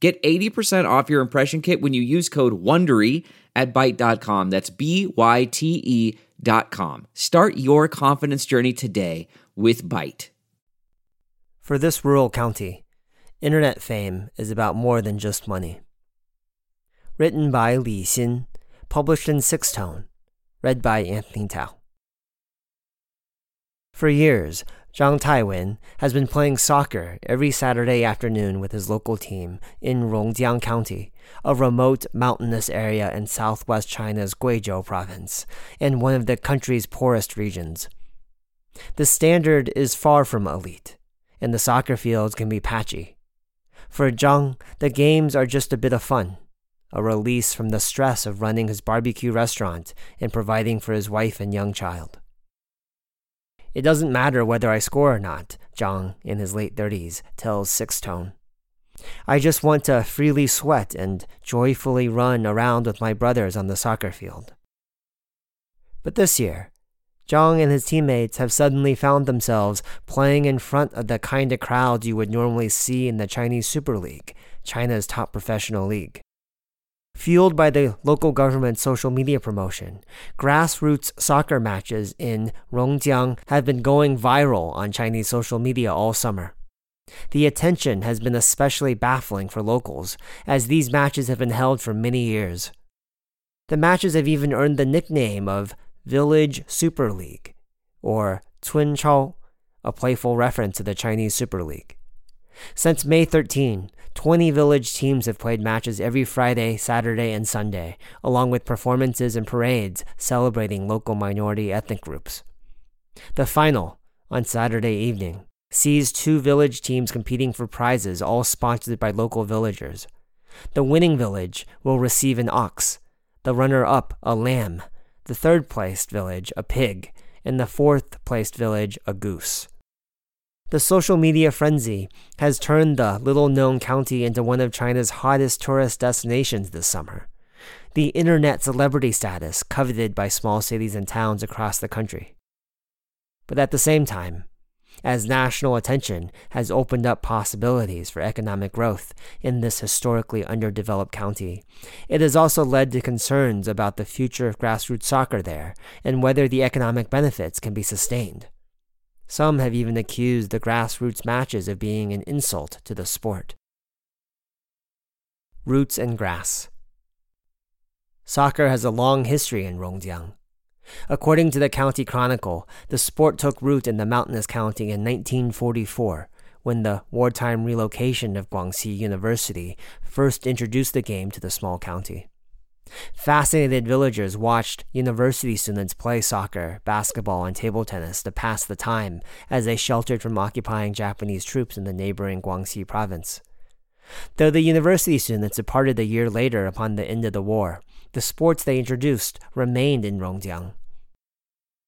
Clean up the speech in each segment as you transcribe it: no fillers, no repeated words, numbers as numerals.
Get 80% off your impression kit when you use code WONDERY at Byte.com. That's Byte.com. Start your confidence journey today with Byte. For this rural county, internet fame is about more than just money. Written by Li Xin, published in Sixth Tone, read by Anthony Tao. For years, Zhang Taiwen has been playing soccer every Saturday afternoon with his local team in Rongjiang County, a remote mountainous area in southwest China's Guizhou province, and one of the country's poorest regions. The standard is far from elite, and the soccer fields can be patchy. For Zhang, the games are just a bit of fun, a release from the stress of running his barbecue restaurant and providing for his wife and young child. "It doesn't matter whether I score or not," Zhang, in his late 30s, tells Sixth Tone. "I just want to freely sweat and joyfully run around with my brothers on the soccer field." But this year, Zhang and his teammates have suddenly found themselves playing in front of the kind of crowd you would normally see in the Chinese Super League, China's top professional league. Fueled by the local government's social media promotion, grassroots soccer matches in Rongjiang have been going viral on Chinese social media all summer. The attention has been especially baffling for locals, as these matches have been held for many years. The matches have even earned the nickname of Village Super League, or Cun Chao, a playful reference to the Chinese Super League. Since May 13, 20 village teams have played matches every Friday, Saturday, and Sunday, along with performances and parades celebrating local minority ethnic groups. The final, on Saturday evening, sees two village teams competing for prizes, all sponsored by local villagers. The winning village will receive an ox, the runner-up a lamb, the third-placed village a pig, and the fourth-placed village a goose. The social media frenzy has turned the little-known county into one of China's hottest tourist destinations this summer, the internet celebrity status coveted by small cities and towns across the country. But at the same time, as national attention has opened up possibilities for economic growth in this historically underdeveloped county, it has also led to concerns about the future of grassroots soccer there and whether the economic benefits can be sustained. Some have even accused the grassroots matches of being an insult to the sport. Roots and grass. Soccer has a long history in Rongjiang. According to the County Chronicle, the sport took root in the mountainous county in 1944, when the wartime relocation of Guangxi University first introduced the game to the small county. Fascinated villagers watched university students play soccer, basketball, and table tennis to pass the time as they sheltered from occupying Japanese troops in the neighboring Guangxi province. Though the university students departed a year later upon the end of the war, the sports they introduced remained in Rongjiang.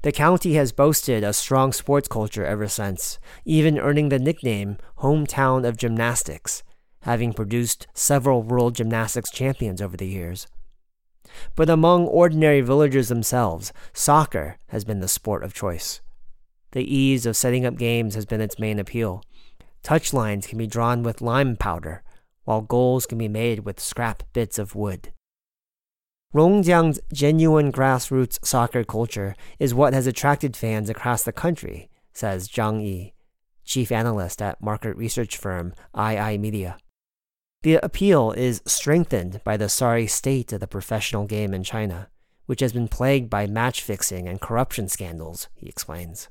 The county has boasted a strong sports culture ever since, even earning the nickname Hometown of Gymnastics, having produced several world gymnastics champions over the years. But among ordinary villagers themselves, soccer has been the sport of choice. The ease of setting up games has been its main appeal. Touchlines can be drawn with lime powder, while goals can be made with scrap bits of wood. Rongjiang's genuine grassroots soccer culture is what has attracted fans across the country, says Zhang Yi, chief analyst at market research firm iiMedia. The appeal is strengthened by the sorry state of the professional game in China, which has been plagued by match-fixing and corruption scandals, he explains.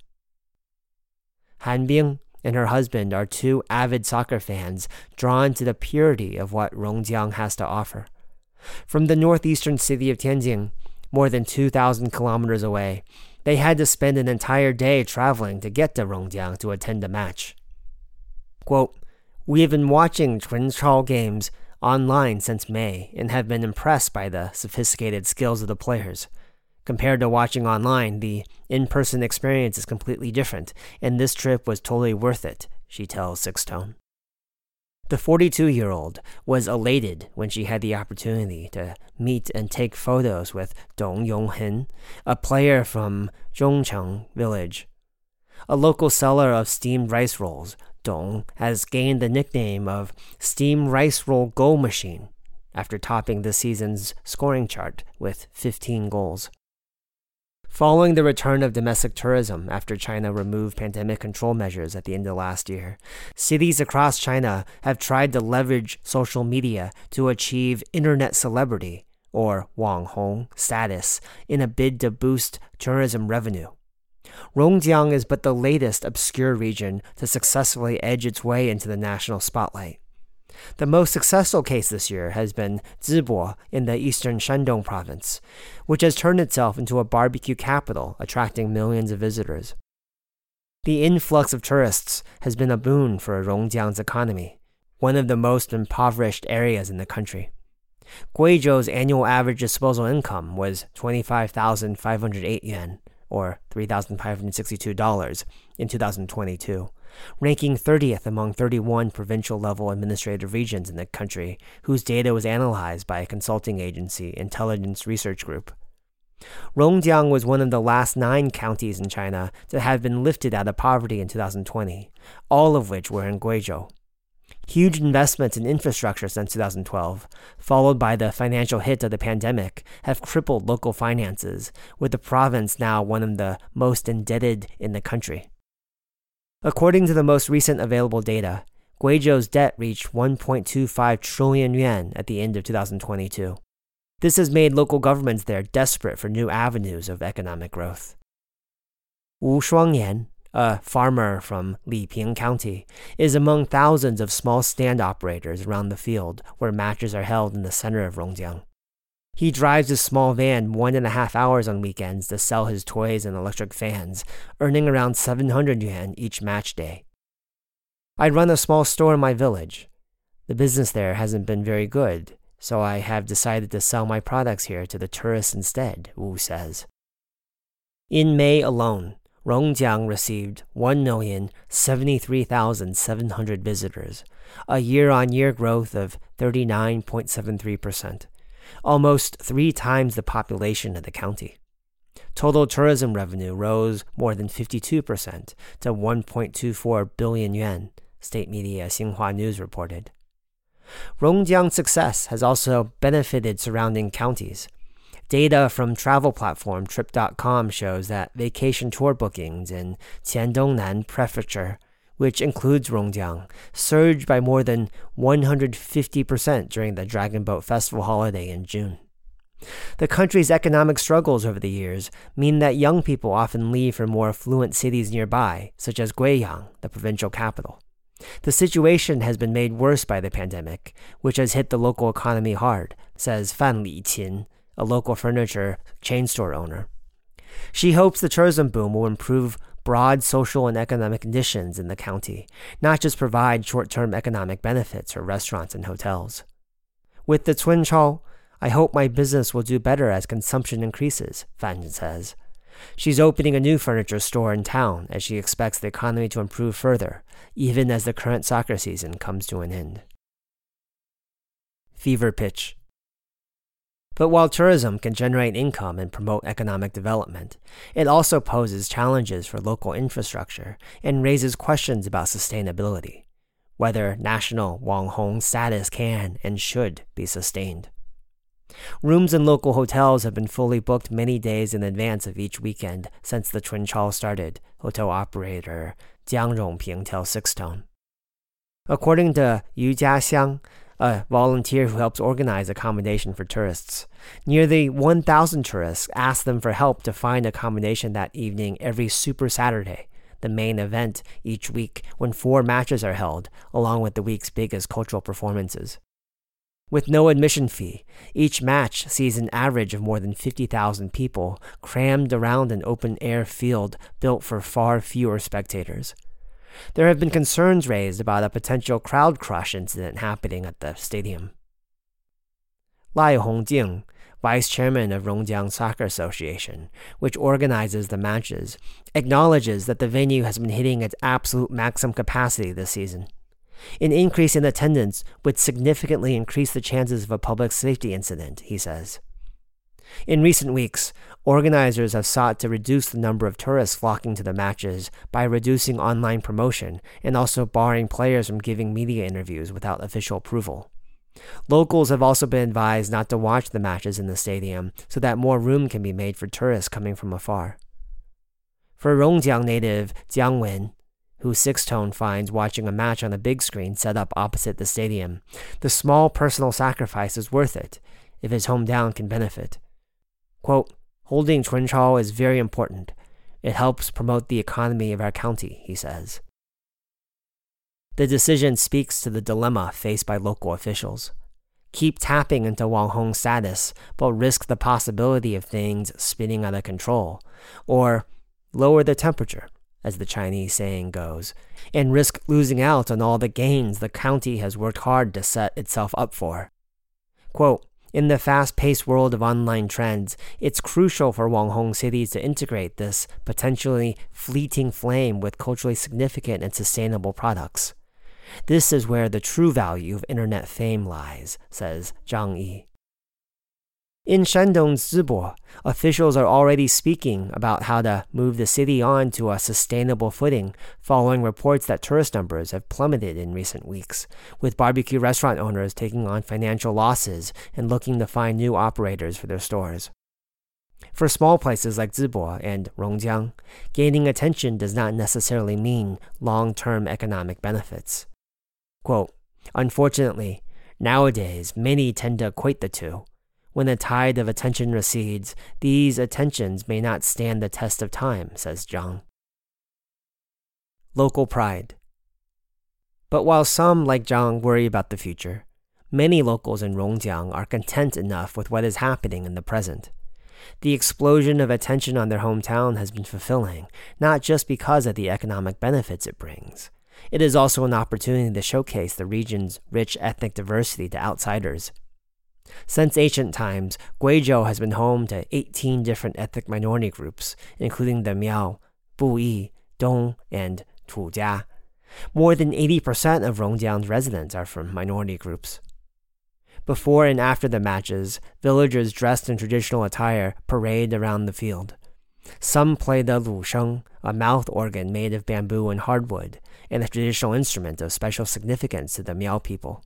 Han Bing and her husband are two avid soccer fans drawn to the purity of what Rongjiang has to offer. From the northeastern city of Tianjin, more than 2,000 kilometers away, they had to spend an entire day traveling to get to Rongjiang to attend a match. Quote, "We have been watching Cun Chao games online since May and have been impressed by the sophisticated skills of the players. Compared to watching online, the in-person experience is completely different, and this trip was totally worth it, she tells Sixth Tone. The 42-year-old was elated when she had the opportunity to meet and take photos with Dong Yonghin, a player from Zhongcheng Village. A local seller of steamed rice rolls, Dong has gained the nickname of Steam Rice Roll Goal Machine after topping the season's scoring chart with 15 goals. Following the return of domestic tourism after China removed pandemic control measures at the end of last year, cities across China have tried to leverage social media to achieve internet celebrity, or Wanghong, status in a bid to boost tourism revenue. Rongjiang is but the latest obscure region to successfully edge its way into the national spotlight. The most successful case this year has been Zibo in the eastern Shandong province, which has turned itself into a barbecue capital, attracting millions of visitors. The influx of tourists has been a boon for Rongjiang's economy, one of the most impoverished areas in the country. Guizhou's annual average disposal income was 25,508 yen, or $3,562, in 2022. Ranking 30th among 31 provincial-level administrative regions in the country, whose data was analyzed by a consulting agency, Intelligence Research Group. Rongjiang was one of the last 9 counties in China to have been lifted out of poverty in 2020, all of which were in Guizhou. Huge investments in infrastructure since 2012, followed by the financial hit of the pandemic, have crippled local finances, with the province now one of the most indebted in the country. According to the most recent available data, Guizhou's debt reached 1.25 trillion yuan at the end of 2022. This has made local governments there desperate for new avenues of economic growth. Wu Shuangyan, a farmer from Liping County, is among thousands of small stand operators around the field where matches are held in the center of Rongjiang. He drives his small van 1.5 hours on weekends to sell his toys and electric fans, earning around 700 yuan each match day. I run a small store in my village. The business there hasn't been very good, so I have decided to sell my products here to the tourists instead, Wu says. In May alone, Rongjiang received 1,073,700 visitors, a year-on-year growth of 39.73%. almost 3 times the population of the county. Total tourism revenue rose more than 52% to 1.24 billion yuan, state media Xinhua News reported. Rongjiang's success has also benefited surrounding counties. Data from travel platform Trip.com shows that vacation tour bookings in Qiandongnan Prefecture, which includes Rongjiang, surged by more than 150% during the Dragon Boat Festival holiday in June. The country's economic struggles over the years mean that young people often leave for more affluent cities nearby, such as Guiyang, the provincial capital. The situation has been made worse by the pandemic, which has hit the local economy hard, says Fan Liqin, a local furniture chain store owner. She hopes the tourism boom will improve broad social and economic conditions in the county, not just provide short-term economic benefits for restaurants and hotels. With the Cun Chao, I hope my business will do better as consumption increases, Fan says. She's opening a new furniture store in town as she expects the economy to improve further, even as the current soccer season comes to an end. Fever pitch. But while tourism can generate income and promote economic development, it also poses challenges for local infrastructure and raises questions about sustainability, whether national Wanghong status can and should be sustained. Rooms in local hotels have been fully booked many days in advance of each weekend since the Cun Chao started, hotel operator Jiang Rongping tells Sixth Tone. According to Yu Jiaxiang, a volunteer who helps organize accommodation for tourists, nearly 1,000 tourists asked them for help to find accommodation that evening every Super Saturday, the main event each week when 4 matches are held, along with the week's biggest cultural performances. With no admission fee, each match sees an average of more than 50,000 people crammed around an open-air field built for far fewer spectators. There have been concerns raised about a potential crowd crush incident happening at the stadium. Lai Hongjing, vice chairman of Rongjiang Soccer Association, which organizes the matches, acknowledges that the venue has been hitting its absolute maximum capacity this season. An increase in attendance would significantly increase the chances of a public safety incident, he says. In recent weeks, organizers have sought to reduce the number of tourists flocking to the matches by reducing online promotion and also barring players from giving media interviews without official approval. Locals have also been advised not to watch the matches in the stadium so that more room can be made for tourists coming from afar. For Rongjiang native Jiang Wen, who Sixth Tone finds watching a match on a big screen set up opposite the stadium, the small personal sacrifice is worth it if his hometown can benefit. Quote, holding Cun Chao is very important. It helps promote the economy of our county, he says. The decision speaks to the dilemma faced by local officials. Keep tapping into Wang Hong's status, but risk the possibility of things spinning out of control, or lower the temperature, as the Chinese saying goes, and risk losing out on all the gains the county has worked hard to set itself up for. Quote, in the fast-paced world of online trends, it's crucial for Wanghong cities to integrate this potentially fleeting flame with culturally significant and sustainable products. This is where the true value of internet fame lies, says Zhang Yi. In Shandong's Zibo, officials are already speaking about how to move the city on to a sustainable footing following reports that tourist numbers have plummeted in recent weeks, with barbecue restaurant owners taking on financial losses and looking to find new operators for their stores. For small places like Zibo and Rongjiang, gaining attention does not necessarily mean long-term economic benefits. Quote, unfortunately, nowadays many tend to equate the two. When the tide of attention recedes, these attentions may not stand the test of time, says Zhang. Local pride. But while some, like Zhang, worry about the future, many locals in Rongjiang are content enough with what is happening in the present. The explosion of attention on their hometown has been fulfilling, not just because of the economic benefits it brings. It is also an opportunity to showcase the region's rich ethnic diversity to outsiders. Since ancient times, Guizhou has been home to 18 different ethnic minority groups, including the Miao, Buyi, Dong, and Tujia. More than 80% of Rongjiang's residents are from minority groups. Before and after the matches, villagers dressed in traditional attire parade around the field. Some play the Lu Sheng, a mouth organ made of bamboo and hardwood, and a traditional instrument of special significance to the Miao people.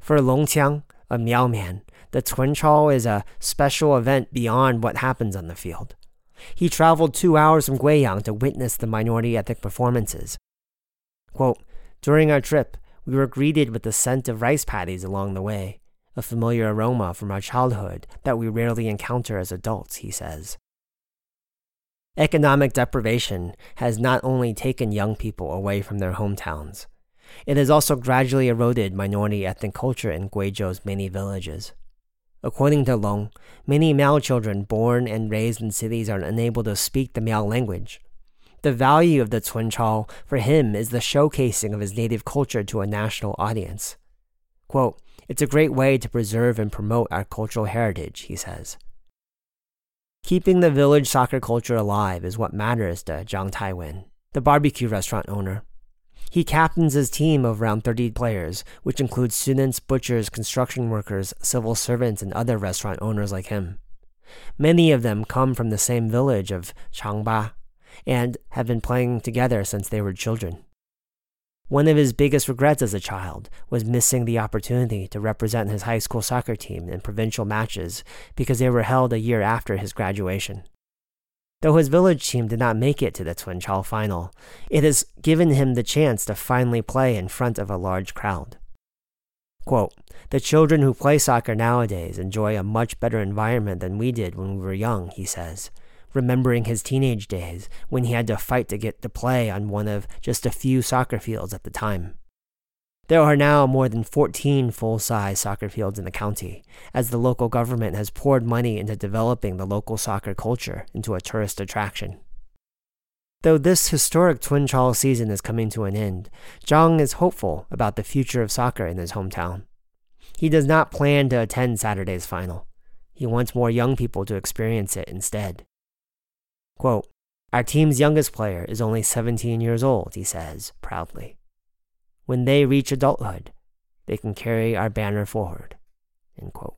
For Longqiang, a Miao man, the Cun Chao is a special event beyond what happens on the field. He traveled 2 hours from Guiyang to witness the minority ethnic performances. Quote, during our trip, we were greeted with the scent of rice paddies along the way, a familiar aroma from our childhood that we rarely encounter as adults, he says. Economic deprivation has not only taken young people away from their hometowns, it has also gradually eroded minority ethnic culture in Guizhou's many villages. According to Long, many Miao children born and raised in cities are unable to speak the Miao language. The value of the Cun Chao for him is the showcasing of his native culture to a national audience. Quote, it's a great way to preserve and promote our cultural heritage, he says. Keeping the village soccer culture alive is what matters to Zhang Taiwen, the barbecue restaurant owner. He captains his team of around 30 players, which includes students, butchers, construction workers, civil servants, and other restaurant owners like him. Many of them come from the same village of Changba and have been playing together since they were children. One of his biggest regrets as a child was missing the opportunity to represent his high school soccer team in provincial matches because they were held a year after his graduation. Though his village team did not make it to the Cun Chao final, it has given him the chance to finally play in front of a large crowd. Quote, the children who play soccer nowadays enjoy a much better environment than we did when we were young, he says, remembering his teenage days when he had to fight to get to play on one of just a few soccer fields at the time. There are now more than 14 full-size soccer fields in the county, as the local government has poured money into developing the local soccer culture into a tourist attraction. Though this historic Cun Chao season is coming to an end, Zhang is hopeful about the future of soccer in his hometown. He does not plan to attend Saturday's final. He wants more young people to experience it instead. Quote, "Our team's youngest player is only 17 years old," he says proudly. "When they reach adulthood, they can carry our banner forward." End quote.